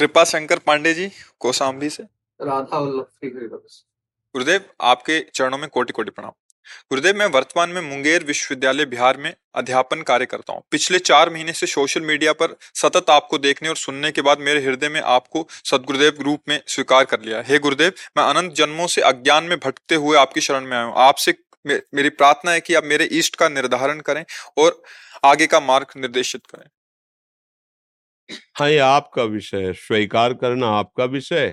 कृपा शंकर पांडे जी कौशाम्बी से राधावल्लभ। गुरुदेव, आपके चरणों में कोटि कोटि प्रणाम। गुरुदेव, मैं वर्तमान में मुंगेर विश्वविद्यालय बिहार में अध्यापन कार्य करता हूँ। पिछले 4 महीने से सोशल मीडिया पर सतत आपको देखने और सुनने के बाद मेरे हृदय में आपको सदगुरुदेव रूप में स्वीकार कर लिया। हे गुरुदेव, मैं अनंत जन्मों से अज्ञान में भटकते हुए आपकी शरण में आया हूँ। आपसे मेरी प्रार्थना है कि आप मेरे इष्ट का निर्धारण करें और आगे का मार्ग निर्देशित करें। हाँ, ये आपका विषय है, स्वीकार करना आपका विषय।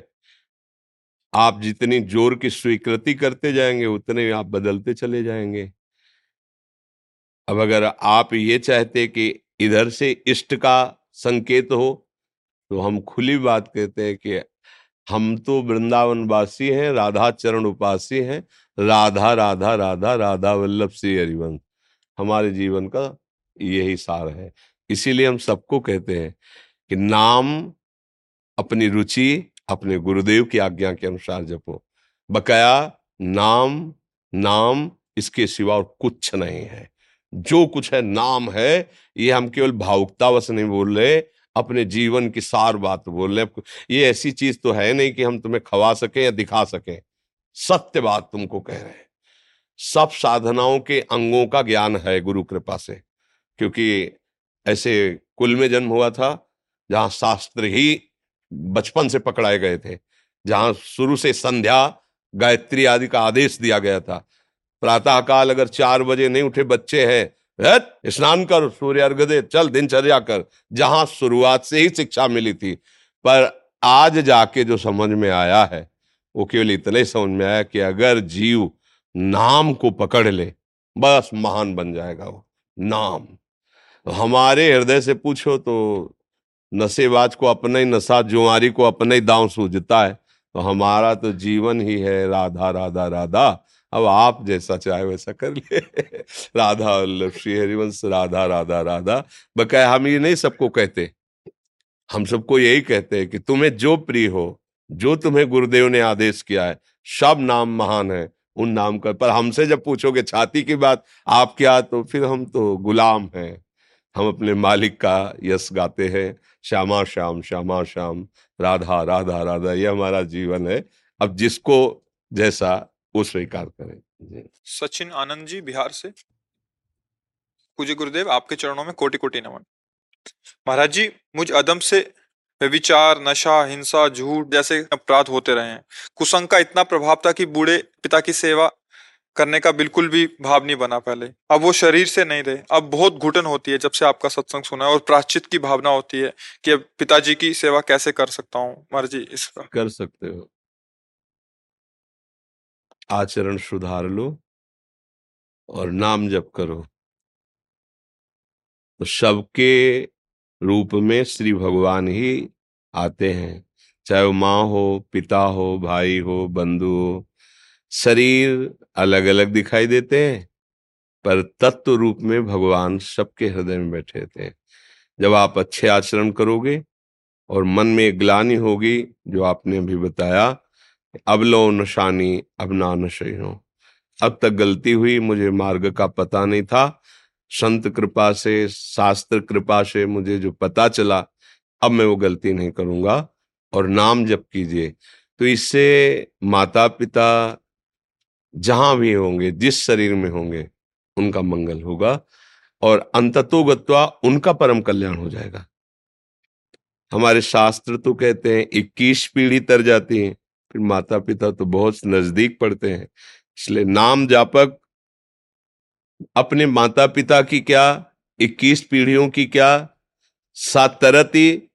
आप जितनी जोर की स्वीकृति करते जाएंगे उतने आप बदलते चले जाएंगे। अब अगर आप ये चाहते कि इधर से इष्ट का संकेत हो तो हम खुली बात कहते हैं कि हम तो वृंदावनवासी हैं, राधा चरण उपासी हैं। राधा राधा राधा राधा वल्लभ श्री हरिवंश, हमारे जीवन का यही सार है। इसीलिए हम सबको कहते हैं कि नाम अपनी रुचि, अपने गुरुदेव की आज्ञा के अनुसार जपो। बकाया नाम नाम, इसके सिवा और कुछ नहीं है। जो कुछ है नाम है। ये हम केवल भावुकतावश नहीं बोल रहे, अपने जीवन की सार बात बोल रहे। ये ऐसी चीज तो है नहीं कि हम तुम्हें खवा सकें या दिखा सकें। सत्य बात तुमको कह रहे हैं। सब साधनाओं के अंगों का ज्ञान है गुरु कृपा से, क्योंकि ऐसे कुल में जन्म हुआ था जहाँ शास्त्र ही बचपन से पकड़ाए गए थे, जहाँ शुरू से संध्या गायत्री आदि का आदेश दिया गया था। प्रातःकाल अगर 4 बजे नहीं उठे बच्चे हैं, स्नान कर, सूर्य अर्घ्य दे, चल दिनचर्या कर, जहाँ शुरुआत से ही शिक्षा मिली थी। पर आज जाके जो समझ में आया है वो केवल इतने समझ में आया कि अगर जीव नाम को पकड़ ले बस महान बन जाएगा। वो नाम हमारे हृदय से पूछो तो नशेबाज को अपना ही नशा, जुआरी को अपना ही दांव सूझता है। तो हमारा तो जीवन ही है राधा राधा राधा। अब आप जैसा चाहे वैसा कर ले। राधा वल्लभ श्री हरिवंश, राधा राधा राधा। बकाया हम ये नहीं सबको कहते, हम सबको यही कहते हैं कि तुम्हें जो प्रिय हो, जो तुम्हें गुरुदेव ने आदेश किया है, सब नाम महान है, उन नाम का। पर हमसे जब पूछोगे छाती की बात आप क्या, तो फिर हम तो गुलाम हैं। हम अपने मालिक का यश गाते हैं, श्यामा श्याम श्यामा श्याम, राधा राधा राधा। ये हमारा जीवन है। अब जिसको जैसा वो स्वीकार करें। सचिन आनंद जी बिहार से। पूज्य गुरुदेव, आपके चरणों में कोटि कोटि नमन। महाराज जी, मुझ अदम से व्यभिचार, नशा, हिंसा, झूठ जैसे अपराध होते रहे हैं। कुसंग का इतना प्रभाव था कि बूढ़े पिता की सेवा करने का बिल्कुल भी भाव नहीं बना पहले। अब वो शरीर से नहीं रहे। अब बहुत घुटन होती है जब से आपका सत्संग सुना है, और प्रायश्चित की भावना होती है कि अब पिताजी की सेवा कैसे कर सकता हूँ। मर्जी इसका कर सकते हो, आचरण सुधार लो और नाम जप करो। तो सबके रूप में श्री भगवान ही आते हैं, चाहे वो माँ हो, पिता हो, भाई हो, बंधु हो। शरीर अलग अलग दिखाई देते हैं पर तत्व रूप में भगवान सबके हृदय में बैठे थे। जब आप अच्छे आचरण करोगे और मन में ग्लानि होगी, जो आपने अभी बताया, अब लो नशानी अब ना नशे हो, अब तक गलती हुई, मुझे मार्ग का पता नहीं था, संत कृपा से शास्त्र कृपा से मुझे जो पता चला अब मैं वो गलती नहीं करूँगा, और नाम जप कीजिए। तो इससे माता पिता जहाँ भी होंगे, जिस शरीर में होंगे, उनका मंगल होगा और अंततोगत्वा उनका परम कल्याण हो जाएगा। हमारे शास्त्र तो कहते हैं 21 पीढ़ी तर जाती है, फिर माता पिता तो बहुत नजदीक पड़ते हैं। इसलिए नाम जापक अपने माता पिता की क्या, 21 पीढ़ियों की क्या, सातरती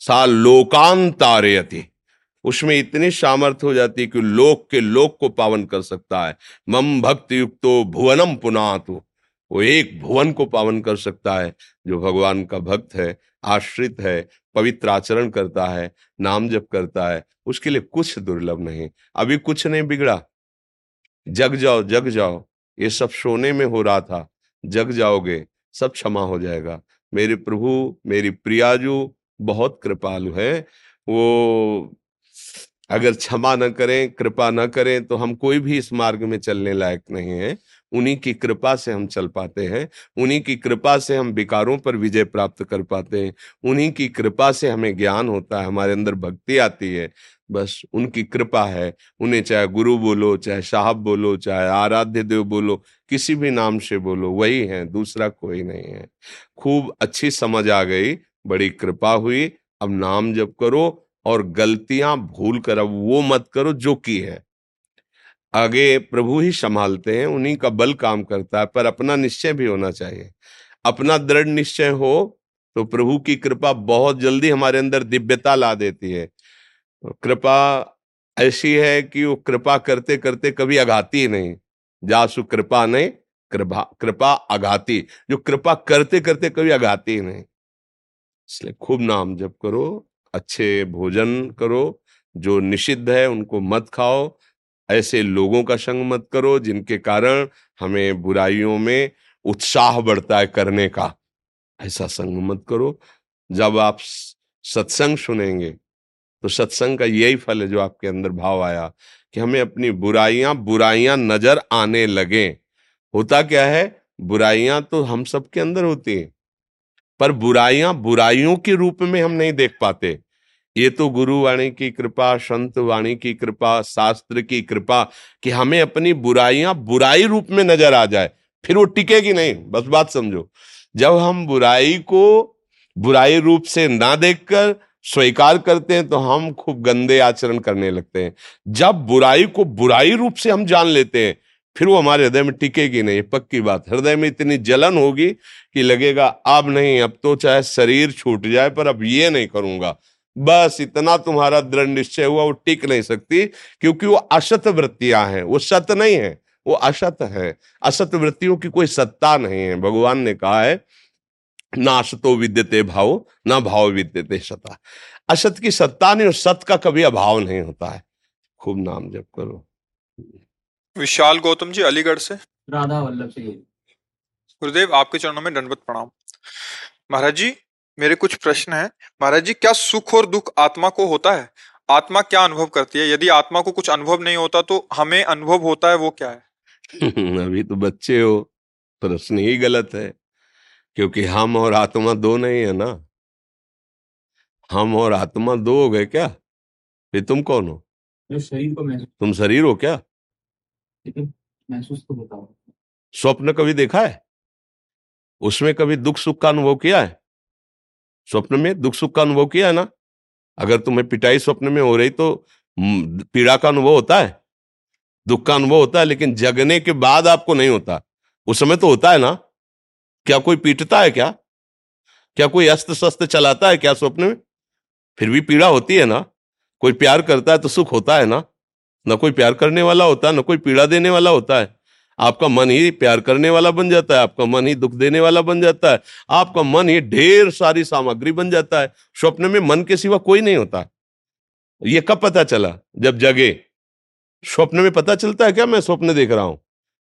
सा लोकांतारयति, उसमें इतनी सामर्थ्य हो जाती है कि लोक के लोक को पावन कर सकता है। मम भक्ति युक्तो भुवनम पुनातु, वो एक भुवन को पावन कर सकता है जो भगवान का भक्त है, आश्रित है, पवित्र आचरण करता है, नाम जप करता है, उसके लिए कुछ दुर्लभ नहीं। अभी कुछ नहीं बिगड़ा, जग जाओ, ये सब सोने में हो रहा था, जग जाओगे सब क्षमा हो जाएगा। मेरे प्रभु मेरी प्रियाजू बहुत कृपालु है, वो अगर क्षमा न करें, कृपा न करें तो हम कोई भी इस मार्ग में चलने लायक नहीं है। उन्हीं की कृपा से हम चल पाते हैं, उन्हीं की कृपा से हम विकारों पर विजय प्राप्त कर पाते हैं, उन्हीं की कृपा से हमें ज्ञान होता है, हमारे अंदर भक्ति आती है। बस उनकी कृपा है, उन्हें चाहे गुरु बोलो, चाहे साहब बोलो, चाहे आराध्य देव बोलो, किसी भी नाम से बोलो, वही है, दूसरा कोई नहीं है। खूब अच्छी समझ आ गई, बड़ी कृपा हुई, अब नाम जप करो और गलतियां भूल कर अब वो मत करो जो की है। आगे प्रभु ही संभालते हैं, उन्हीं का बल काम करता है, पर अपना निश्चय भी होना चाहिए। अपना दृढ़ निश्चय हो तो प्रभु की कृपा बहुत जल्दी हमारे अंदर दिव्यता ला देती है। कृपा ऐसी है कि वो कृपा करते करते कभी आघाती नहीं, जासु कृपा नहीं कृपा आघाती, जो कृपा करते करते कभी आघाती नहीं। इसलिए खूब नाम जप करो, अच्छे भोजन करो, जो निषिद्ध है उनको मत खाओ, ऐसे लोगों का संग मत करो जिनके कारण हमें बुराइयों में उत्साह बढ़ता है करने का, ऐसा संग मत करो। जब आप सत्संग सुनेंगे तो सत्संग का यही फल है जो आपके अंदर भाव आया कि हमें अपनी बुराइयां नजर आने लगे। होता क्या है, बुराइयां तो हम सब के अंदर होती हैं, पर बुराइयों के रूप में हम नहीं देख पाते। ये तो गुरु वाणी की कृपा, संत वाणी की कृपा, शास्त्र की कृपा कि हमें अपनी बुराइयां बुराई रूप में नजर आ जाए, फिर वो टिकेगी नहीं। बस बात समझो, जब हम बुराई को बुराई रूप से ना देखकर स्वीकार करते हैं तो हम खूब गंदे आचरण करने लगते हैं। जब बुराई को बुराई रूप से हम जान लेते हैं फिर वो हमारे हृदय में टिकेगी नहीं, पक्की बात। हृदय में इतनी जलन होगी कि लगेगा अब नहीं, अब तो चाहे शरीर छूट जाए पर अब ये नहीं करूंगा। बस इतना तुम्हारा दृढ़ निश्चय हुआ, वो टिक नहीं सकती, क्योंकि वो असत वृत्तियां हैं, वो सत नहीं है, वो असत है। असत वृत्तियों की कोई सत्ता नहीं है। भगवान ने कहा है ना असतो विद्यते भाव ना भाव विद्यते सता, असत की सत्ता नहीं और सत का कभी अभाव नहीं होता है। खूब नाम जप करो। विशाल गौतम जी अलीगढ़ से, राधावल्लभ जी। गुरुदेव आपके चरणों में दंडवत प्रणाम। महाराज जी मेरे कुछ प्रश्न हैं। महाराज जी क्या सुख और दुख आत्मा को होता है? आत्मा क्या अनुभव करती है? यदि आत्मा को कुछ अनुभव नहीं होता तो हमें अनुभव होता है, वो क्या है? अभी तो बच्चे हो, प्रश्न ही गलत है, क्योंकि हम और आत्मा दो नहीं है ना। हम और आत्मा दो हो गए क्या? फिर तुम कौन हो? जो शरीर को महसूस, तुम शरीर हो क्या? महसूस तो होता है। स्वप्न कभी देखा है? उसमें कभी दुख सुख का अनुभव किया है? स्वप्न में दुख सुख का अनुभव किया है ना? अगर तुम्हें पिटाई स्वप्न में हो रही तो पीड़ा का अनुभव होता है, दुख का अनुभव होता है, लेकिन जगने के बाद आपको नहीं होता। उस समय तो होता है ना। क्या कोई पीटता है क्या? क्या कोई अस्त्र शस्त्र चलाता है क्या स्वप्न में? फिर भी पीड़ा होती है ना। कोई प्यार करता है तो सुख होता है ना। ना कोई प्यार करने वाला होता है, ना कोई पीड़ा देने वाला होता है। आपका मन ही प्यार करने वाला बन जाता है, आपका मन ही दुख देने वाला बन जाता है, आपका मन ही ढेर सारी सामग्री बन जाता है। स्वप्न में मन के सिवा कोई नहीं होता। ये कब पता चला? जब जगे। स्वप्न में पता चलता है क्या मैं स्वप्न देख रहा हूं?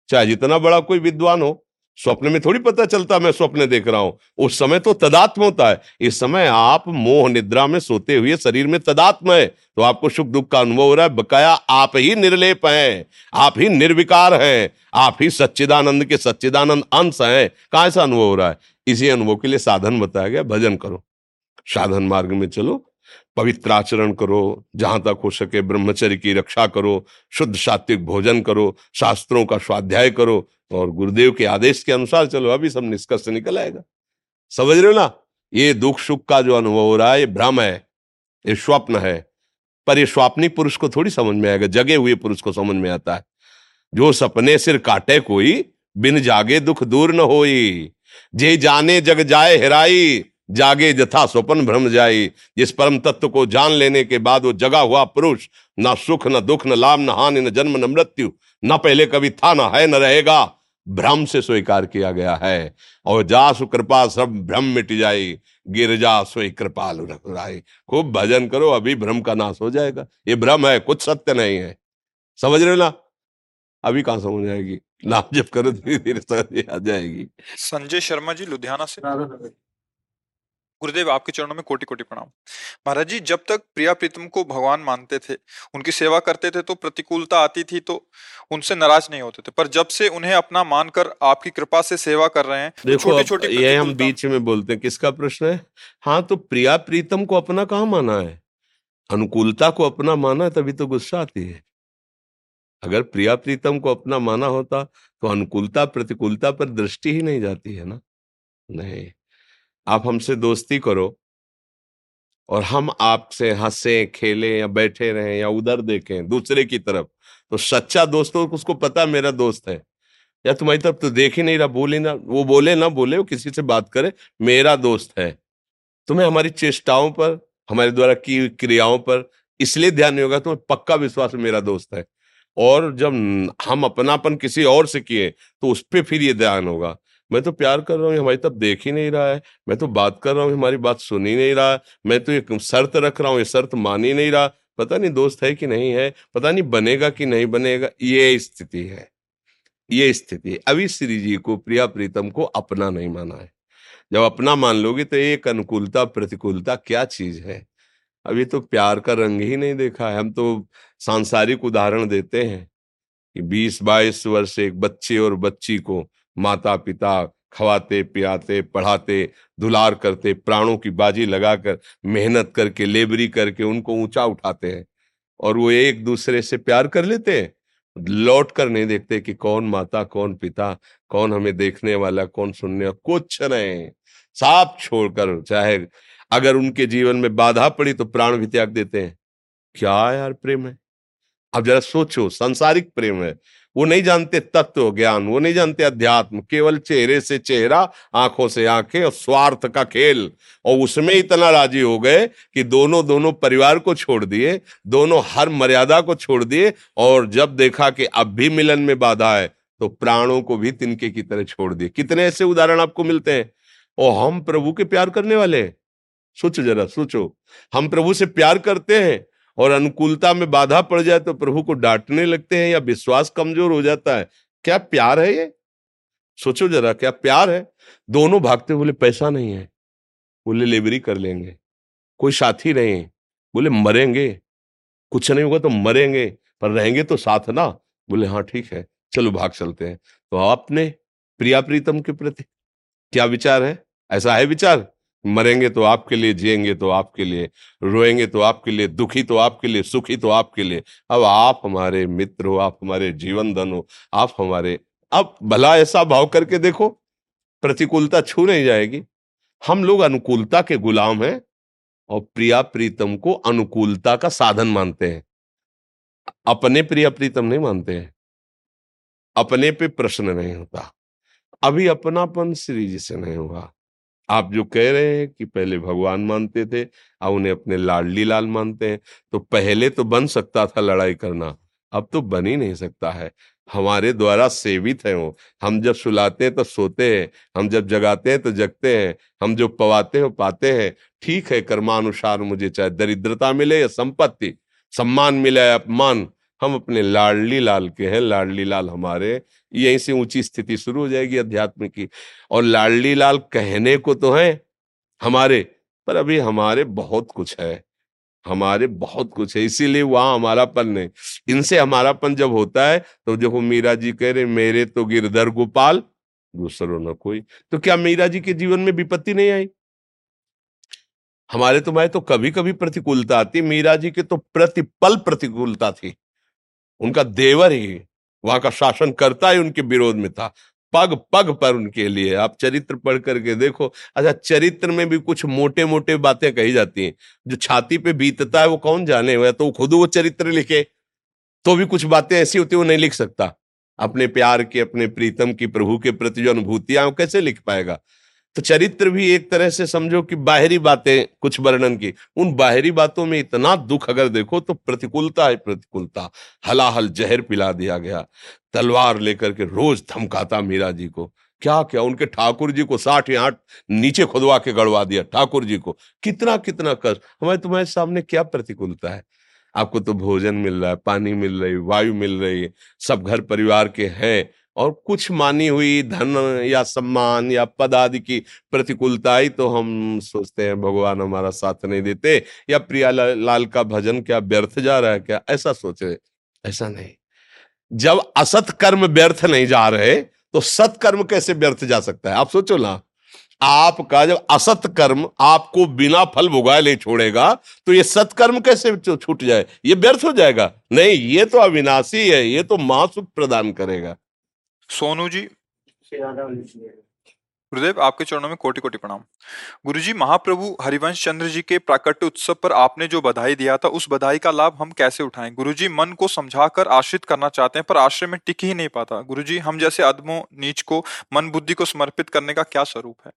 चाहे जितना बड़ा कोई विद्वान हो, स्वप्न में थोड़ी पता चलता मैं स्वप्न देख रहा हूं। उस समय तो तदात्म होता है। इस समय आप मोह निद्रा में सोते हुए शरीर में तदात्म है, तो आपको सुख दुख का अनुभव हो रहा है। बकाया आप ही निर्लेप हैं, आप ही निर्विकार हैं, आप ही सच्चिदानंद के सच्चिदानंद अंश हैं। कहाँ ऐसा अनुभव हो रहा है? इसी अनुभव के लिए साधन बताया गया। भजन करो, साधन मार्ग में चलो, पवित्र आचरण करो, जहां तक हो सके ब्रह्मचर्य की रक्षा करो, शुद्ध सात्विक भोजन करो, शास्त्रों का स्वाध्याय करो और गुरुदेव के आदेश के अनुसार चलो। अभी सब निष्कर्ष निकल आएगा। समझ रहे हो ना? ये दुख सुख का जो अनुभव हो रहा है, ये भ्रम है, ये स्वप्न है। पर ये स्वाप्निक पुरुष को थोड़ी समझ में आएगा, जगे हुए पुरुष को समझ में आता है। जो सपने सिर काटे कोई, बिन जागे दुख दूर न होई। जे जाने जग जाए हेराई, जागे जथा स्वपन भ्रम जाई। जिस परम तत्व को जान लेने के बाद वो जगा हुआ पुरुष ना सुख न दुख न लाभ न हानि न जन्म न मृत्यु न पहले कभी था न है न रहेगा, भ्रम से स्वीकार किया गया है। और जा सु कृपा सब भ्रम मिट जाई, गिरजा सोई कृपालु रघुराई। खूब भजन करो, अभी भ्रम का नाश हो जाएगा। ये भ्रम है, कुछ सत्य नहीं है। समझ रहे हो ना? अभी कहाँ समझ आएगी? नाम जप करो, धीरे धीरे समझ आ जाएगी। संजय शर्मा जी लुधियाना से। गुरुदेव आपके चरणों में कोटि कोटि प्रणाम। महाराज जी, जब तक प्रिया प्रीतम को भगवान मानते थे, उनकी सेवा करते थे, तो प्रतिकूलता आती थी तो उनसे नाराज नहीं होते थे, पर जब से उन्हें अपना मानकर आपकी कृपा से सेवा कर रहे हैं, देखो छोटी-छोटी ये हम बीच में बोलते हैं। किसका प्रश्न है? हाँ, तो प्रिया प्रीतम को अपना कहाँ माना है? अनुकूलता को अपना माना है, तभी तो गुस्सा आती है। अगर प्रिया प्रीतम को अपना माना होता तो अनुकूलता प्रतिकूलता पर दृष्टि ही नहीं जाती है ना। नहीं, आप हमसे दोस्ती करो और हम आपसे हंसें खेलें या बैठे रहें या उधर देखें दूसरे की तरफ, तो सच्चा दोस्त हो, उसको पता मेरा दोस्त है। या तुम्हारी तरफ तो देख ही नहीं रहा, बोले ना, वो बोले ना बोले, वो किसी से बात करे, मेरा दोस्त है। तुम्हें हमारी चेष्टाओं पर, हमारे द्वारा की क्रियाओं पर इसलिए ध्यान नहीं होगा, तुम्हें पक्का विश्वास मेरा दोस्त है। और जब हम अपनापन किसी और से किए तो उस पर फिर ये ध्यान होगा, मैं तो प्यार कर रहा हूँ, हमारी तब देख ही नहीं रहा है, मैं तो बात कर रहा हूँ, हमारी बात सुन ही नहीं रहा है, मैं तो एक शर्त रख रहा हूँ, ये शर्त मान ही नहीं रहा, पता नहीं दोस्त है कि नहीं है, पता नहीं बनेगा कि नहीं बनेगा। ये स्थिति है, ये स्थिति है। अभी श्री जी को, प्रिया प्रीतम को अपना नहीं माना है। जब अपना मान लोगे तो एक अनुकूलता प्रतिकूलता क्या चीज है? अभी तो प्यार का रंग ही नहीं देखा है। हम तो सांसारिक उदाहरण देते हैं कि 20-22 वर्ष एक बच्चे और बच्ची को माता पिता खवाते पियाते पढ़ाते दुलार करते, प्राणों की बाजी लगाकर मेहनत करके लेबरी करके उनको ऊंचा उठाते हैं, और वो एक दूसरे से प्यार कर लेते हैं, लौट कर नहीं देखते कि कौन माता कौन पिता कौन हमें देखने वाला कौन सुनने वाला, कुछ नहीं, साफ छोड़कर। चाहे अगर उनके जीवन में बाधा पड़ी तो प्राण भी त्याग देते हैं। क्या यार प्रेम है? आप जरा सोचो, सांसारिक प्रेम है। वो नहीं जानते तत्व ज्ञान, वो नहीं जानते अध्यात्म, केवल चेहरे से चेहरा, आंखों से आंखें और स्वार्थ का खेल। और उसमें इतना राजी हो गए कि दोनों परिवार को छोड़ दिए, दोनों हर मर्यादा को छोड़ दिए, और जब देखा कि अब भी मिलन में बाधा है तो प्राणों को भी तिनके की तरह छोड़ दिए। कितने ऐसे उदाहरण आपको मिलते हैं। और हम प्रभु के प्यार करने वाले हैं। सोचो जरा, सोचो, हम प्रभु से प्यार करते हैं और अनुकूलता में बाधा पड़ जाए तो प्रभु को डांटने लगते हैं या विश्वास कमजोर हो जाता है। क्या प्यार है ये? सोचो जरा, क्या प्यार है? दोनों भागते, बोले पैसा नहीं है, बोले लेबरी कर लेंगे, कोई साथी नहीं है, बोले मरेंगे, कुछ नहीं होगा तो मरेंगे पर रहेंगे तो साथ ना, बोले हाँ ठीक है चलो भाग चलते हैं। तो आपने प्रिया प्रीतम के प्रति क्या विचार है? ऐसा है विचार, मरेंगे तो आपके लिए, जिएंगे तो आपके लिए, रोएंगे तो आपके लिए, दुखी तो आपके लिए, सुखी तो आपके लिए। अब आप हमारे मित्र हो, आप हमारे जीवन धन हो, आप हमारे, अब भला ऐसा भाव करके देखो, प्रतिकूलता छू नहीं जाएगी। हम लोग अनुकूलता के गुलाम हैं और प्रिया प्रीतम को अनुकूलता का साधन मानते हैं, अपने प्रिया प्रीतम नहीं मानते हैं। अपने पे प्रश्न नहीं होता। अभी अपनापन श्री जी से नहीं हुआ। आप जो कह रहे हैं कि पहले भगवान मानते थे, अब उन्हें अपने लाडली लाल मानते हैं, तो पहले तो बन सकता था लड़ाई करना, अब तो बन ही नहीं सकता है। हमारे द्वारा सेवित हैं वो। हम जब सुलाते हैं तो सोते हैं, हम जब जगाते हैं तो जगते हैं, हम जो पवाते हैं पाते हैं। ठीक है, कर्मानुसार मुझे चाहे दरिद्रता मिले या संपत्ति, सम्मान मिले या अपमान, हम अपने लाडली लाल के हैं, लाडली लाल हमारे। यहीं से ऊंची स्थिति शुरू हो जाएगी अध्यात्म की। और लाडली लाल कहने को तो हैं हमारे, पर अभी हमारे बहुत कुछ है, हमारे बहुत कुछ है, इसीलिए वहाँ हमारापन नहीं। इनसे हमारापन जब होता है तो देखो मीरा जी कह रहे मेरे तो गिरधर गोपाल दूसरों न कोई। तो क्या मीरा जी के जीवन में विपत्ति नहीं आई? हमारे तुम्हारे तो कभी कभी प्रतिकूलता आती, मीरा जी के तो प्रतिपल प्रतिकूलता थी। उनका देवर ही वहां का शासन करता ही उनके विरोध में था, पग पग पर उनके लिए। आप चरित्र पढ़ करके देखो। अच्छा, चरित्र में भी कुछ मोटे मोटे बातें कही जाती हैं, जो छाती पे बीतता है वो कौन जाने। या तो खुद वो चरित्र लिखे, तो भी कुछ बातें ऐसी होती वो नहीं लिख सकता अपने प्यार के, अपने प्रीतम की, प्रभु के प्रति जो अनुभूतियां, कैसे लिख पाएगा। तो चरित्र भी एक तरह से समझो कि बाहरी बातें कुछ वर्णन की, उन बाहरी बातों में इतना दुख अगर देखो तो प्रतिकूलता है प्रतिकूलता। हलाहल जहर पिला दिया गया, तलवार लेकर के रोज धमकाता मीरा जी को। क्या क्या उनके ठाकुर जी को 60 हाथ नीचे खुदवा के गड़वा दिया, ठाकुर जी को कितना कितना कष्ट। हमारे तुम्हारे सामने क्या प्रतिकूलता है? आपको तो भोजन मिल रहा है, पानी मिल रही, वायु मिल रही है, सब घर परिवार के हैं, और कुछ मानी हुई धन या सम्मान या पद आदि की प्रतिकूलता आई तो हम सोचते हैं भगवान हमारा साथ नहीं देते, या प्रिया लाल का भजन क्या व्यर्थ जा रहा है क्या, ऐसा सोचे। ऐसा नहीं, जब असत कर्म व्यर्थ नहीं जा रहे तो सत्कर्म कैसे व्यर्थ जा सकता है? आप सोचो ना, आपका जब असत कर्म आपको बिना फल भुगाए ले छोड़ेगा तो ये सत्कर्म कैसे छूट जाए, ये व्यर्थ हो जाएगा? नहीं, ये तो अविनाशी है, ये तो महासुख प्रदान करेगा। सोनू जी, गुरुदेव आपके चरणों में कोटि कोटि प्रणाम। गुरुजी, महाप्रभु हरिवंश चंद्र जी के प्राकट्य उत्सव पर आपने जो बधाई दिया था उस बधाई का लाभ हम कैसे उठाएं? गुरुजी, मन को समझाकर आश्रित करना चाहते हैं पर आश्रय में टिक ही नहीं पाता। गुरुजी, हम जैसे अधमों नीच को मन बुद्धि को समर्पित करने का क्या स्वरूप है?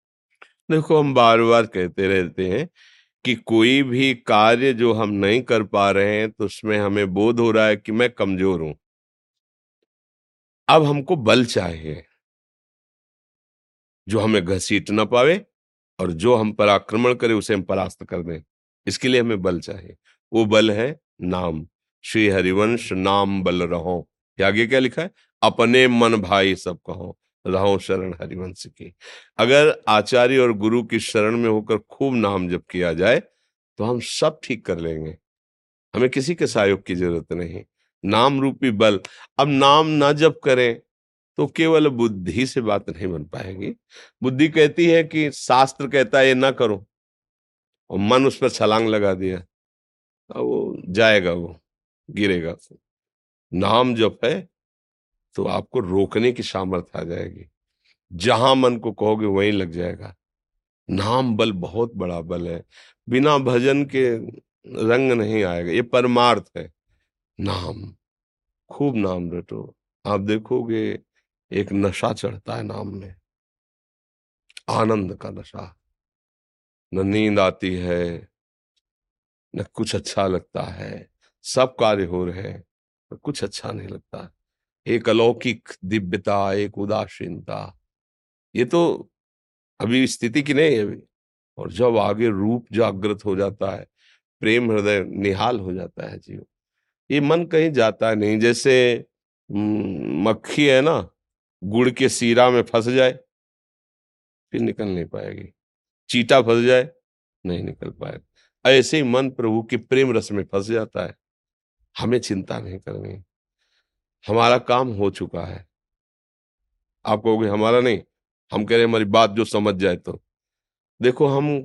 देखो, हम बार बार कहते रहते हैं कि कोई भी कार्य जो हम नहीं कर पा रहे हैं तो उसमें हमें बोध हो रहा है कि मैं कमजोर हूं, अब हमको बल चाहिए जो हमें घसीट ना पावे और जो हम पर आक्रमण करे उसे हम परास्त कर दें। इसके लिए हमें बल चाहिए, वो बल है नाम। श्री हरिवंश नाम बल रहो, आगे क्या लिखा है? अपने मन भाई सब कहो, रहो शरण हरिवंश की। अगर आचार्य और गुरु की शरण में होकर खूब नाम जप किया जाए तो हम सब ठीक कर लेंगे, हमें किसी के सहयोग की जरूरत नहीं। नाम रूपी बल। अब नाम ना जप करें तो केवल बुद्धि से बात नहीं बन पाएगी। बुद्धि कहती है कि शास्त्र कहता है ये ना करो, और मन उस पर छलांग लगा दिया तो वो जाएगा, वो गिरेगा। नाम जप है तो आपको रोकने की सामर्थ्य आ जाएगी, जहां मन को कहोगे वहीं लग जाएगा। नाम बल बहुत बड़ा बल है, बिना भजन के रंग नहीं आएगा, ये परमार्थ है। नाम, खूब नाम रटो, आप देखोगे एक नशा चढ़ता है नाम में, आनंद का नशा। न नींद आती है, न कुछ अच्छा लगता है, सब कार्य हो रहे हैं पर कुछ अच्छा नहीं लगता। एक अलौकिक दिव्यता, एक उदासीनता, ये तो अभी स्थिति की नहीं है अभी। और जब आगे रूप जागृत हो जाता है, प्रेम हृदय निहाल हो जाता है जीव, ये मन कहीं जाता नहीं। जैसे मक्खी है ना, गुड़ के सीरा में फंस जाए फिर निकल नहीं पाएगी, चीटा फंस जाए नहीं निकल पाएगा। ऐसे ही मन प्रभु के प्रेम रस में फंस जाता है। हमें चिंता नहीं करनी, हमारा काम हो चुका है। आप कहोगे हमारा नहीं, हम कह रहे हमारी बात जो समझ जाए तो। देखो, हम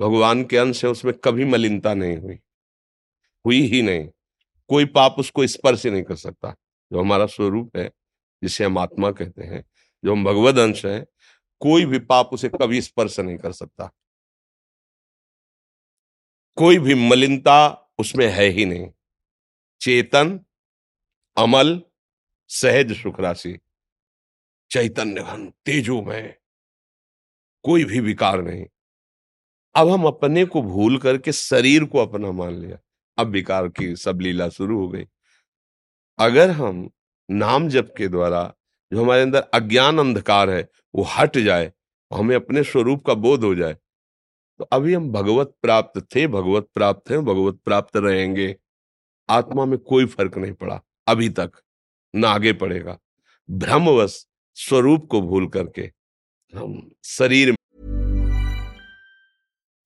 भगवान के अंश है, उसमें कभी मलिनता नहीं हुई ही नहीं, कोई पाप उसको स्पर्श नहीं कर सकता। जो हमारा स्वरूप है, जिसे हम आत्मा कहते हैं, जो हम भगवद अंश है, कोई भी पाप उसे कभी स्पर्श नहीं कर सकता, कोई भी मलिनता उसमें है ही नहीं। चेतन अमल सहज सुख राशि, चैतन्य घन तेजो में कोई भी विकार नहीं। अब हम अपने को भूल करके शरीर को अपना मान लिया, अब विकार की सब लीला शुरू हो गई। अगर हम नाम जप के द्वारा जो हमारे अंदर अज्ञान अंधकार है वो हट जाए और हमें अपने स्वरूप का बोध हो जाए। तो अभी हम भगवत प्राप्त थे, भगवत प्राप्त हैं, भगवत प्राप्त रहेंगे। आत्मा में कोई फर्क नहीं पड़ा अभी तक, ना आगे पड़ेगा। भ्रमवश स्वरूप को भूल करके हम शरीर।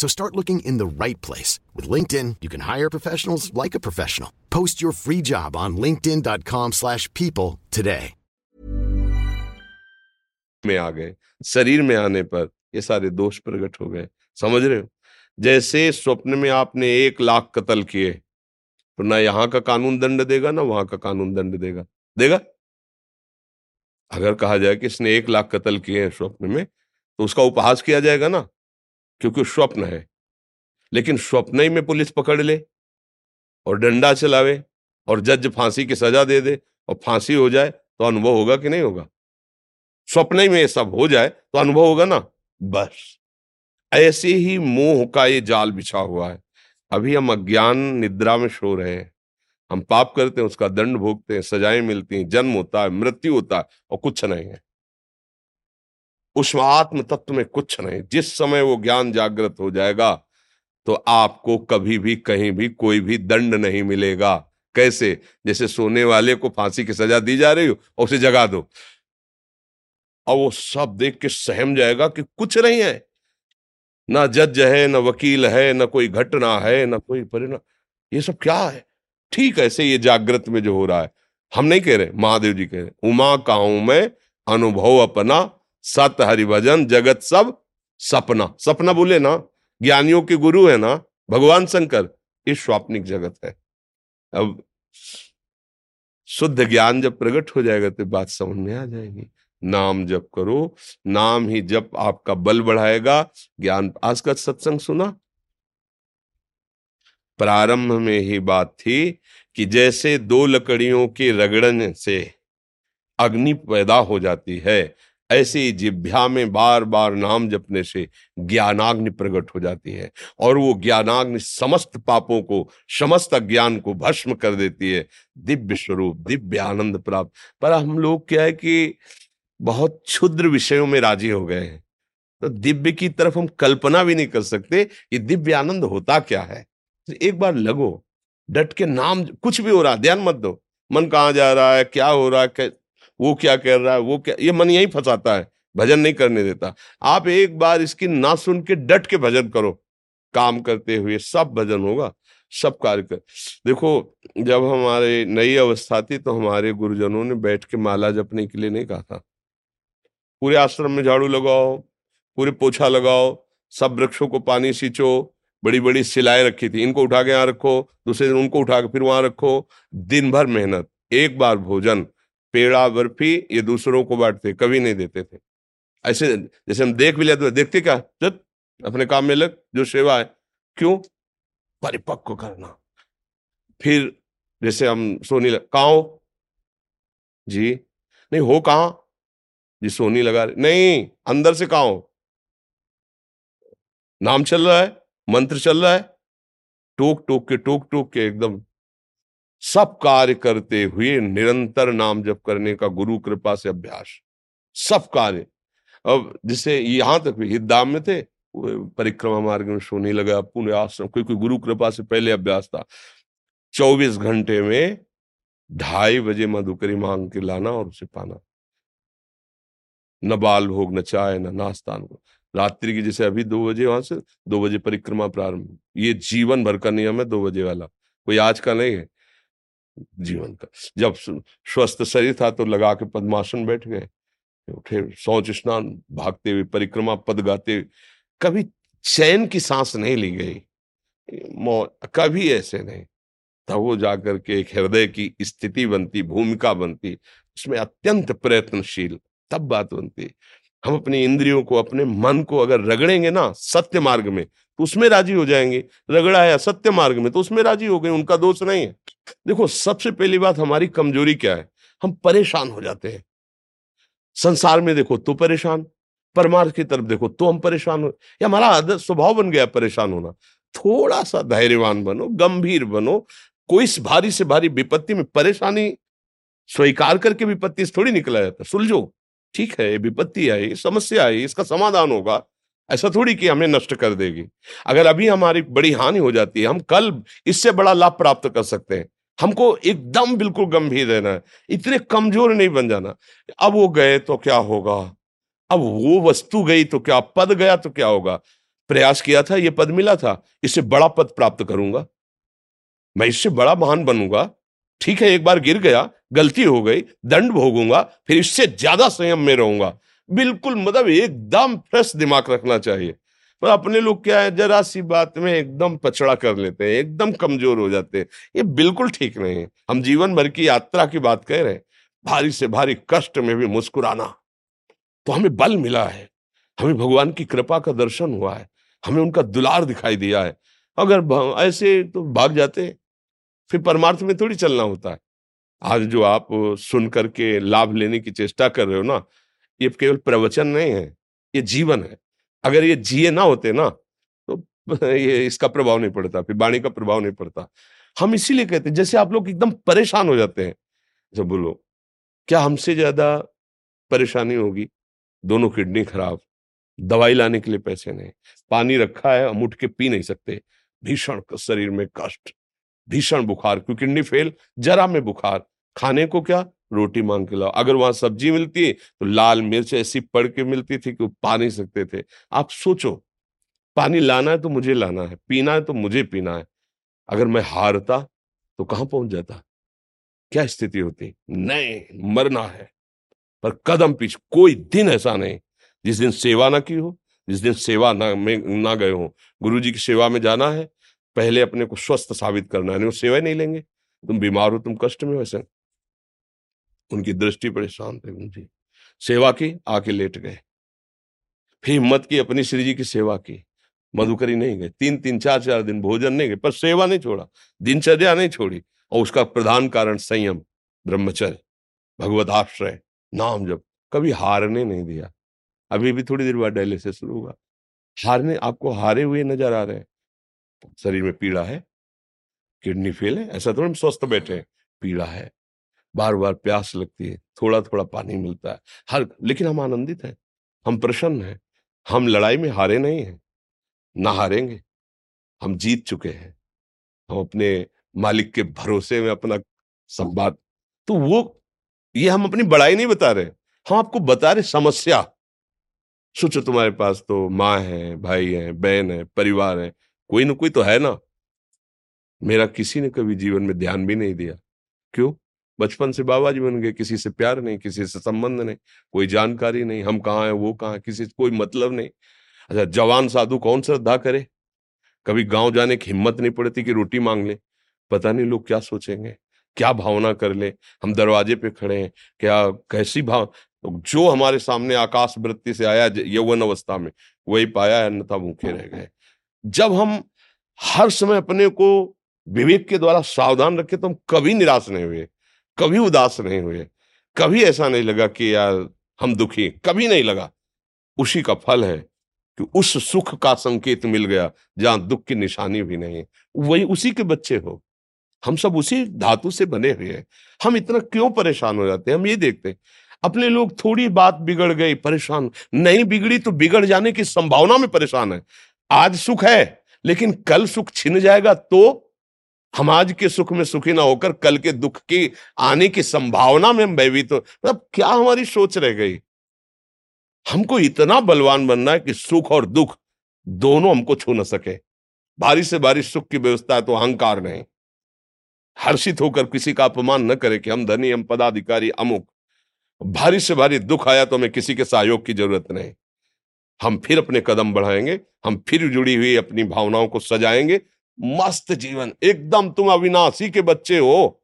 So start looking in the right place. With LinkedIn, you can hire professionals like a professional. Post your free job on linkedin.com/people today. में आ गए, शरीर में आने पर ये सारे दोष प्रकट हो गए। समझ रहे हो? जैसे स्वप्न में आपने 1,00,000 कत्ल किए तो ना यहाँ का कानून दंड देगा ना वहां का कानून दंड देगा। देगा? अगर कहा जाए कि इसने 1,00,000 कत्ल किए हैं स्वप्न में तो उसका उपहास किया जाएगा ना, क्योंकि स्वप्न है। लेकिन स्वप्न ही में पुलिस पकड़ ले और डंडा चलावे और जज फांसी की सजा दे दे और फांसी हो जाए तो अनुभव होगा कि नहीं होगा? स्वप्न ही में सब हो जाए तो अनुभव होगा ना। बस ऐसे ही मोह का ये जाल बिछा हुआ है। अभी हम अज्ञान निद्रा में सो रहे हैं। हम पाप करते हैं, उसका दंड भोगते हैं, सजाएं मिलती हैं, जन्म होता है, मृत्यु होता है और कुछ नहीं है। उस आत्म तत्व में कुछ नहीं। जिस समय वो ज्ञान जागृत हो जाएगा तो आपको कभी भी कहीं भी कोई भी दंड नहीं मिलेगा। कैसे? जैसे सोने वाले को फांसी की सजा दी जा रही हो और उसे जगा दो और वो सब देख के सहम जाएगा कि कुछ नहीं है, ना जज है, ना वकील है, ना कोई घटना है, ना कोई परिणाम। ये सब क्या है? ठीक ऐसे ये जागृत में जो हो रहा है। हम नहीं कह रहे, महादेव जी कह रहे, उमा कहूं मैं अनुभव अपना, सत हरि भजन जगत सब सपना। सपना बोले ना, ज्ञानियों के गुरु है ना भगवान शंकर। ये स्वाप्निक जगत है। अब शुद्ध ज्ञान जब प्रकट हो जाएगा तो बात समझ में आ जाएगी। नाम जप करो, नाम ही जप आपका बल बढ़ाएगा। ज्ञान आज का सत्संग सुना, प्रारंभ में ही बात थी कि जैसे 2 लकड़ियों के रगड़ने से अग्नि पैदा हो जाती है, ऐसे ही जिभ्या में बार बार नाम जपने से ज्ञानाग्नि प्रकट हो जाती है और वो ज्ञानाग्नि समस्त पापों को, समस्त अज्ञान को भस्म कर देती है। दिव्य स्वरूप, दिव्य आनंद प्राप्त। पर हम लोग क्या है कि बहुत क्षुद्र विषयों में राजी हो गए हैं, तो दिव्य की तरफ हम कल्पना भी नहीं कर सकते कि दिव्य आनंद होता क्या है। एक बार लगो, डट के नाम। कुछ भी हो रहा, ध्यान मत दो, मन कहाँ जा रहा है, क्या हो रहा है, वो क्या कह रहा है, वो क्या, ये मन यही फंसाता है, भजन नहीं करने देता। आप एक बार इसकी ना सुन के डट के भजन करो, काम करते हुए सब भजन होगा, सब कार्य कर। देखो, जब हमारे नई अवस्था थी तो हमारे गुरुजनों ने बैठ के माला जपने के लिए नहीं कहा था। पूरे आश्रम में झाड़ू लगाओ, पूरे पोछा लगाओ, सब वृक्षों को पानी सींचो, बड़ी बड़ी सिलाएं रखी थी, इनको उठा के यहाँ रखो, दूसरे दिन उनको उठा के फिर वहां रखो, दिन भर मेहनत। एक बार भोजन, पेड़ा बर्फी ये दूसरों को बांटते, कभी नहीं देते थे। ऐसे जैसे हम देख भी लेते, देखते क्या, चल अपने काम में लग, जो सेवा है। क्यों? परिपक्व करना। फिर जैसे हम सोनी लग, कहाँ हो जी? नहीं, हो कहाँ जी? सोनी लगा रहे। नहीं, अंदर से कहाँ हो? नाम चल रहा है, मंत्र चल रहा है, टोक टोक के एकदम सब कार्य करते हुए निरंतर नाम जप करने का गुरु कृपा से अभ्यास, सब कार्य। अब जैसे यहां तक भी हिदाम में थे, परिक्रमा मार्ग में सोने लगा, पूरे आश्रम, क्योंकि गुरु कृपा से पहले अभ्यास था। 24 घंटे में 2:30 बजे मधुकरी मांग के लाना और उसे पाना, न बाल भोग, न चाय, न नाश्ता। रात्रि की जैसे अभी 2 बजे, वहां से 2 बजे परिक्रमा प्रारंभ। ये जीवन भर का नियम है, 2 बजे वाला कोई आज का नहीं है जीवन का। जब स्वस्थ शरीर था तो लगा के पद्मासन बैठ गए, उठे, शौच स्नान, भागते हुए परिक्रमा पद गाते, कभी चैन की सांस नहीं ली गई, कभी ऐसे नहीं। तब वो जाकर के एक हृदय की स्थिति बनती, भूमिका बनती, उसमें अत्यंत प्रयत्नशील, तब बात बनती। हम अपनी इंद्रियों को, अपने मन को अगर रगड़ेंगे ना सत्य मार्ग में तो उसमें राजी हो जाएंगे। रगड़ा है सत्य मार्ग में तो उसमें राजी हो गए, उनका दोष नहीं है। देखो सबसे पहली बात, हमारी कमजोरी क्या है, हम परेशान हो जाते हैं। संसार में देखो तो परेशान, परमार्थ की तरफ देखो तो हम परेशान हो, या हमारा आदत स्वभाव बन गया परेशान होना। थोड़ा सा धैर्यवान बनो, गंभीर बनो, कोई भारी से भारी विपत्ति में परेशानी स्वीकार करके विपत्ति से थोड़ी निकला जाता है। सुलझो, ठीक है विपत्ति आई, समस्या आई, इसका समाधान होगा, ऐसा थोड़ी कि हमें नष्ट कर देगी। अगर अभी हमारी बड़ी हानि हो जाती है, हम कल इससे बड़ा लाभ प्राप्त कर सकते हैं। हमको एकदम बिल्कुल गंभीर रहना है, इतने कमजोर नहीं बन जाना। अब वो गए तो क्या होगा, अब वो वस्तु गई तो क्या, पद गया तो क्या होगा, प्रयास किया था ये पद मिला था, इससे बड़ा पद प्राप्त करूंगा, मैं इससे बड़ा महान बनूंगा। ठीक है एक बार गिर गया, गलती हो गई, दंड भोगूंगा, फिर इससे ज्यादा संयम में रहूंगा। बिल्कुल मतलब एकदम फ्रेश दिमाग रखना चाहिए। पर अपने लोग क्या है, जरा सी बात में एकदम पचड़ा कर लेते हैं, एकदम कमजोर हो जाते हैं। ये बिल्कुल ठीक नहीं है। हम जीवन भर की यात्रा की बात कह रहे हैं, भारी से भारी कष्ट में भी मुस्कुराना। तो हमें बल मिला है, हमें भगवान की कृपा का दर्शन हुआ है, हमें उनका दुलार दिखाई दिया है। अगर ऐसे तो भाग जाते हैं, फिर परमार्थ में थोड़ी चलना होता है। आज जो आप सुन करके लाभ लेने की चेष्टा कर रहे हो ना, ये केवल प्रवचन नहीं है, ये जीवन है। अगर ये जिए ना होते ना तो ये इसका प्रभाव नहीं पड़ता, फिर वाणी का प्रभाव नहीं पड़ता। हम इसीलिए कहते हैं, जैसे आप लोग एकदम परेशान हो जाते हैं, जब बोलो क्या हमसे ज्यादा परेशानी होगी, दोनों किडनी खराब, दवाई लाने के लिए पैसे नहीं, पानी रखा है हम उठ के पी नहीं सकते, भीषण शरीर में कष्ट, भीषण बुखार, क्योंकि किडनी फेल, जरा में बुखार, खाने को क्या रोटी मांग के लाओ। अगर वहां सब्जी मिलती तो लाल मिर्च ऐसी पड़ के मिलती थी कि वो पा नहीं सकते थे। आप सोचो, पानी लाना है तो मुझे लाना है, पीना है तो मुझे पीना है। अगर मैं हारता तो कहां पहुंच जाता, क्या स्थिति होती। नहीं मरना है, पर कदम पीछे। कोई दिन ऐसा नहीं जिस दिन सेवा ना की हो, जिस दिन सेवा ना गए हो। गुरु जी की सेवा में जाना है, पहले अपने को स्वस्थ साबित करना है, नहीं वो सेवा नहीं लेंगे। तुम बीमार हो, तुम कष्ट में हो, ऐसे उनकी दृष्टि पर शांत है। उनकी सेवा की, आके लेट गए, फिर हिम्मत की, अपनी श्री जी की सेवा की, मधुकरी नहीं गए, 3-3, 4-4 दिन भोजन नहीं गए, पर सेवा नहीं छोड़ा, दिनचर्या नहीं छोड़ी। और उसका प्रधान कारण संयम, ब्रह्मचर्य, भगवत आश्रय, नाम जप, कभी हारने नहीं दिया। अभी भी थोड़ी देर बाद डायलिसिस शुरू होगा। हारने आपको हारे हुए नजर आ रहे हैं, शरीर में पीड़ा है, किडनी फेल है, ऐसा तो हम स्वस्थ बैठे हैं, पीड़ा है, बार बार प्यास लगती है, थोड़ा थोड़ा पानी मिलता है, हर लेकिन हम आनंदित हैं, हम प्रसन्न हैं, हम लड़ाई में हारे नहीं हैं, ना हारेंगे, हम जीत चुके हैं। हम अपने मालिक के भरोसे में अपना संवाद। तो वो ये हम अपनी बड़ाई नहीं बता रहे, हम आपको बता रहे समस्या। सोचो तुम्हारे पास तो माँ है, भाई है, बहन है, परिवार है, कोई ना कोई तो है ना। मेरा किसी ने कभी जीवन में ध्यान भी नहीं दिया। क्यों? बचपन से बाबा जी बन गए, किसी से प्यार नहीं, किसी से संबंध नहीं, कोई जानकारी नहीं, हम कहाँ हैं वो कहाँ है, किसी से कोई मतलब नहीं। अच्छा जवान साधु कौन श्रद्धा करे, कभी गांव जाने की हिम्मत नहीं पड़ती कि रोटी मांग ले। पता नहीं लोग क्या सोचेंगे, क्या भावना कर ले, हम दरवाजे पे खड़े हैं, क्या कैसी भाव। जो हमारे सामने आकाश वृत्ति से आया यौवन अवस्था में, वही पाया, अन्यथा भूखे रह गए। जब हम हर समय अपने को विवेक के द्वारा सावधान रखे तो हम कभी निराश नहीं हुए, कभी उदास नहीं हुए, कभी ऐसा नहीं लगा कि यार हम दुखी, कभी नहीं लगा। उसी का फल है कि उस सुख का संकेत मिल गया जहां दुख की निशानी भी नहीं है। वही उसी के बच्चे हो, हम सब उसी धातु से बने हुए हैं। हम इतना क्यों परेशान हो जाते हैं, हम ये देखते हैं। अपने लोग थोड़ी बात बिगड़ गई परेशान, नहीं बिगड़ी तो बिगड़ जाने की संभावना में परेशान है। आज सुख है लेकिन कल सुख छिन जाएगा, तो हम आज के सुख में सुखी ना होकर कल के दुख की आने की संभावना में हम भयभीत हो। मतलब क्या हमारी सोच रह गई। हमको इतना बलवान बनना है कि सुख और दुख दोनों हमको छू न सके। भारी से भारी सुख की व्यवस्था है तो अहंकार नहीं, हर्षित होकर किसी का अपमान न करे कि हम धनी, हम पदाधिकारी, अमुक। भारी से भारी दुख आया तो हमें किसी के सहयोग की जरूरत नहीं, हम फिर अपने कदम बढ़ाएंगे, हम फिर जुड़ी हुई अपनी भावनाओं को सजाएंगे। मस्त जीवन, एकदम तुम अविनाशी के बच्चे हो।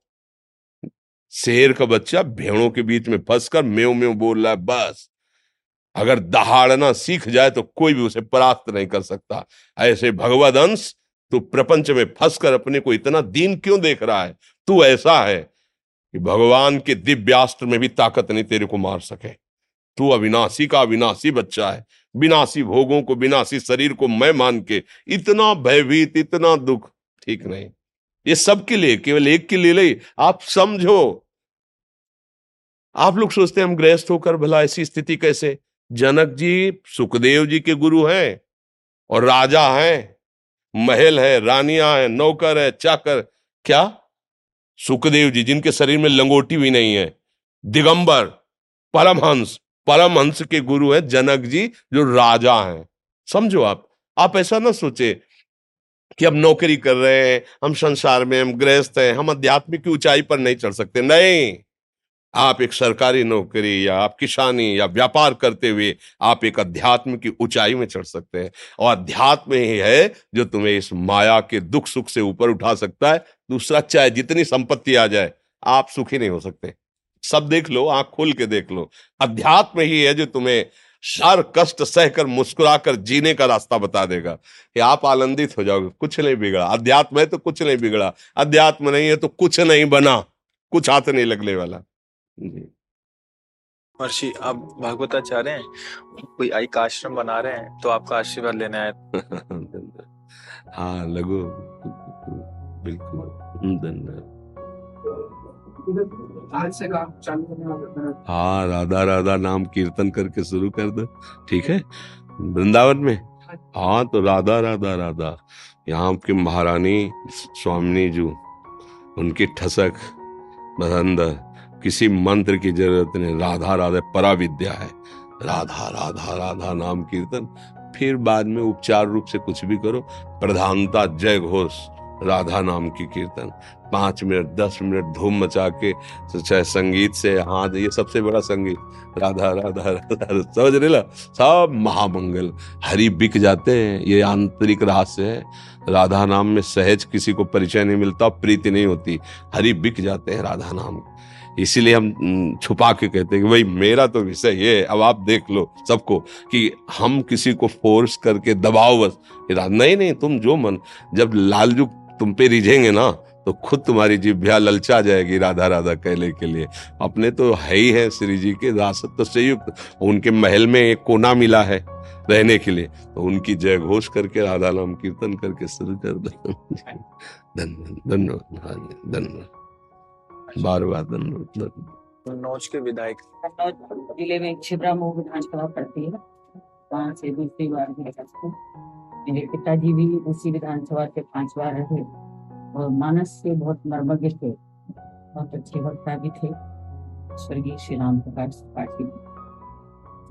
शेर का बच्चा भेड़ों के बीच में फंसकर मेव मेव बोल रहा है, बस अगर दहाड़ना सीख जाए तो कोई भी उसे परास्त नहीं कर सकता। ऐसे भगवद अंश, तू प्रपंच में फंसकर अपने को इतना दीन क्यों देख रहा है? तू ऐसा है कि भगवान के दिव्यास्त्र में भी ताकत नहीं तेरे को मार सके। तू अविनाशी का अविनाशी बच्चा है। विनाशी भोगों को, विनाशी शरीर को मैं मान के इतना भयभीत, इतना दुख ठीक नहीं। ये सब के लिए, केवल एक के लिए नहीं। आप समझो, आप लोग सोचते हैं हम गृहस्थ होकर भला ऐसी स्थिति कैसे। जनक जी सुखदेव जी के गुरु हैं और राजा हैं, महल है, रानियां हैं, नौकर है, चाकर। क्या सुखदेव जी जिनके शरीर में लंगोटी भी नहीं है, दिगंबर परमहंस, परमहंस के गुरु हैं जनक जी जो राजा हैं। समझो आप ऐसा ना सोचे कि हम नौकरी कर रहे हैं, हम संसार में, हम गृहस्थ हैं, हम आध्यात्मिक की ऊंचाई पर नहीं चढ़ सकते। नहीं, आप एक सरकारी नौकरी या आप किसानी या व्यापार करते हुए आप एक अध्यात्म की ऊंचाई में चढ़ सकते हैं। और अध्यात्म ही है जो तुम्हें इस माया के दुख सुख से ऊपर उठा सकता है। दूसरा, चाहे जितनी संपत्ति आ जाए, आप सुखी नहीं हो सकते। सब देख लो, आंख खोल के देख लो, अध्यात्म ही है जो तुम्हें सार कष्ट सहकर मुस्कुराकर जीने का रास्ता बता देगा कि आप आनंदित हो जाओगे। कुछ नहीं बिगड़ा, अध्यात्म है तो कुछ नहीं बिगड़ा, अध्यात्म नहीं है तो कुछ नहीं बना, कुछ हाथ नहीं लगने वाला। महर्षि, आप भागवताचार्य हैं, कोई आई आश्रम बना रहे हैं तो आपका आशीर्वाद लेने आए। हाँ लगो, बिल्कुल। आज से काम चालू करने वाले। हाँ, राधा राधा नाम कीर्तन करके शुरू कर दो, ठीक है? वृंदावन में हाँ, तो राधा राधा राधा। यहाँ के महारानी स्वामिनी जू, उनकी ठसक बंदर, किसी मंत्र की जरूरत नहीं। राधा राधा परा विद्या है। राधा राधा राधा नाम कीर्तन, फिर बाद में उपचार रूप से कुछ भी करो। प्रधानता जय घोष, राधा नाम की कीर्तन, 5 मिनट 10 मिनट धूम मचा के, चाहे संगीत से। हाँ, ये सबसे बड़ा संगीत, राधा राधा राधा। समझ रहे ना, सब महामंगल हरि बिक जाते हैं। ये आंतरिक रहस्य है। राधा नाम में सहज किसी को परिचय नहीं मिलता, प्रीति नहीं होती, हरि बिक जाते हैं राधा नाम। इसीलिए हम छुपा के कहते हैं कि भाई मेरा तो विषय ये है। अब आप देख लो सबको कि हम किसी को फोर्स करके दबाव बस नहीं, तुम जो मन, जब लालजू तुम पे रिझेंगे ना तो खुद तुम्हारी जिभ्या ललचा जाएगी राधा राधा कहने के लिए। अपने तो है ही है श्री जी के दासत्व से युक्त, उनके महल में एक कोना मिला है रहने के लिए, तो उनकी जय घोष करके राधा नाम कीर्तन करके शुरू कर दो। धन्यवाद। नौज के विधायक जिले में छिब्रा मोह विधानसभा पड़ती है, वहाँ से दूसरी बार मेरे पिताजी भी उसी विधानसभा के 5 बार रहे और मानस से बहुत मर्मज्ञ थे, बहुत अच्छे वक्ता भी थे, स्वर्गीय श्री राम प्रकाश पाटिल।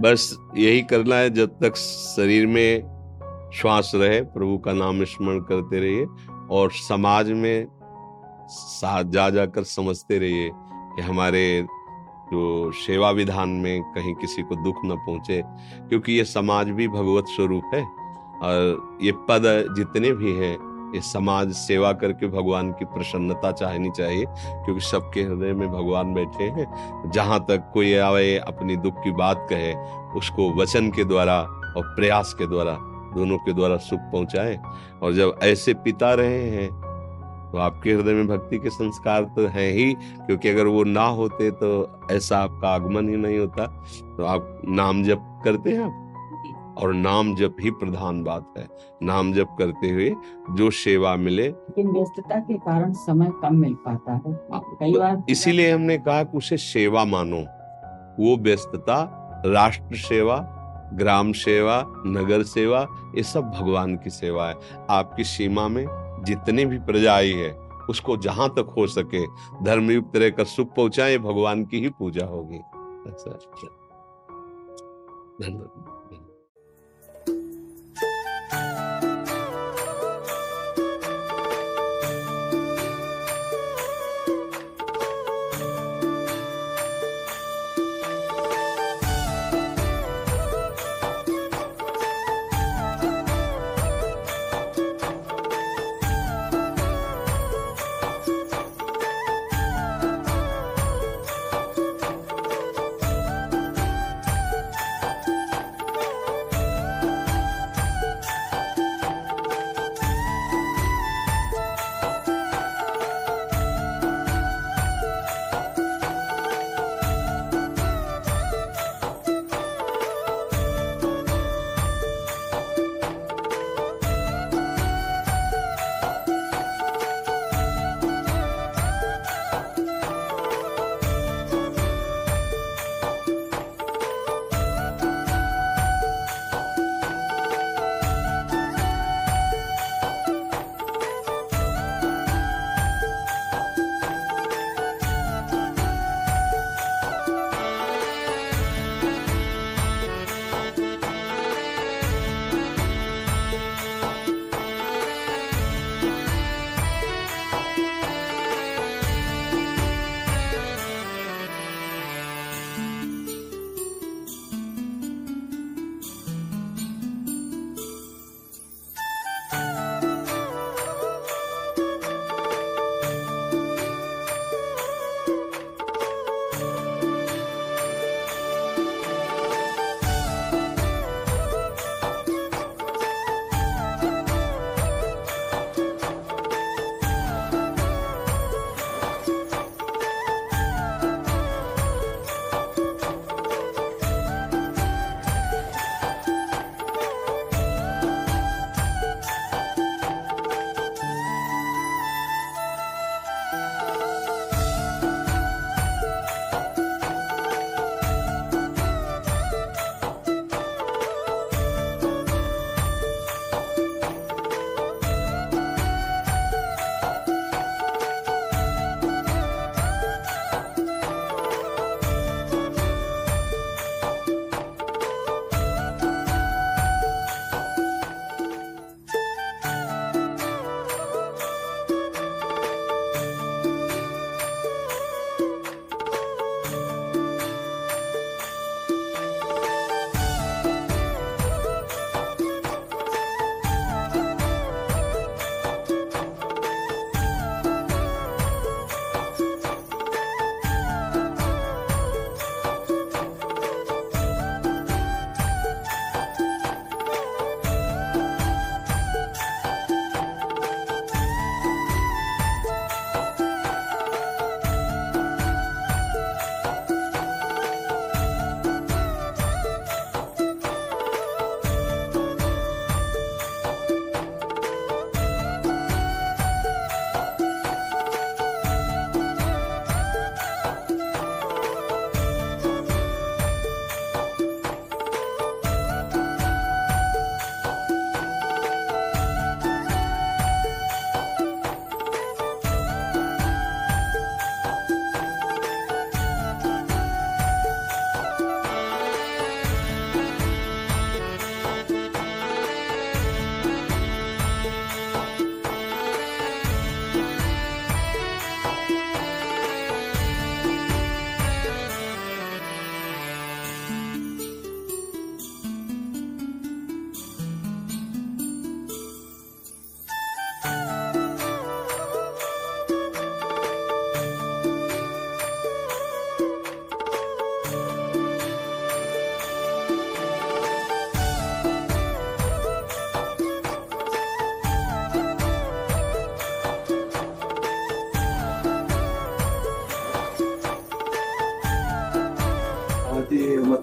बस यही करना है, जब तक शरीर में श्वास रहे प्रभु का नाम स्मरण करते रहिए और समाज में साथ जाकर समझते रहिए कि हमारे जो सेवा विधान में कहीं किसी को दुख न पहुंचे, क्योंकि ये समाज भी भगवत स्वरूप है और ये पद जितने भी हैं, ये समाज सेवा करके भगवान की प्रसन्नता चाहनी चाहिए, क्योंकि सबके हृदय में भगवान बैठे हैं। जहाँ तक कोई आए अपनी दुख की बात कहे, उसको वचन के द्वारा और प्रयास के द्वारा, दोनों के द्वारा सुख पहुँचाए। और जब ऐसे पिता रहे हैं तो आपके हृदय में भक्ति के संस्कार तो हैं ही, क्योंकि अगर वो ना होते तो ऐसा आपका आगमन ही नहीं होता। तो आप नाम जप करते हैं आप, और नाम जप ही प्रधान बात है। नाम जप करते हुए जो सेवा मिले, लेकिन व्यस्तता के कारण समय कम मिल पाता है कई बार, इसीलिए हमने कहा कि उसे सेवा मानो। वो व्यस्तता, राष्ट्र सेवा, ग्राम सेवा, नगर सेवा, ये सब भगवान की सेवा है। आपकी सीमा में जितने भी प्रजा आई है उसको जहाँ तक हो सके धर्मयुक्त रहकर सुख पहुँचाए, भगवान की ही पूजा होगी। धन्यवाद।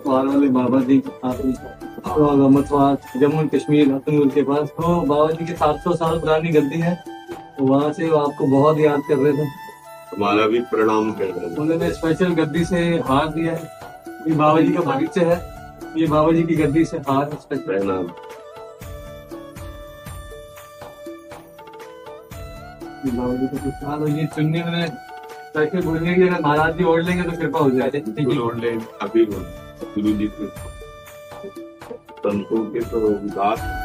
वाले बाबा जी जम्मू कश्मीर हतनूर के पास तो बाबा जी की 700 साल पुरानी गद्दी है, वहाँ से आपको बहुत याद कर रहे थे, हमारा भी प्रणाम कर रहे थे। उन्होंने स्पेशल गद्दी से हार दिया है, ये बाबा जी का बगीचे है, ये बाबा जी की गद्दी से हार स्पेशल। बाबा जी का प्रसाद और ये चुन्नी में पैसे भूलने की, अगर महाराज जी ओढ़ लेंगे तो कृपा हो जाएगी। अभी गुरु जी तंत्रों के तो विकास।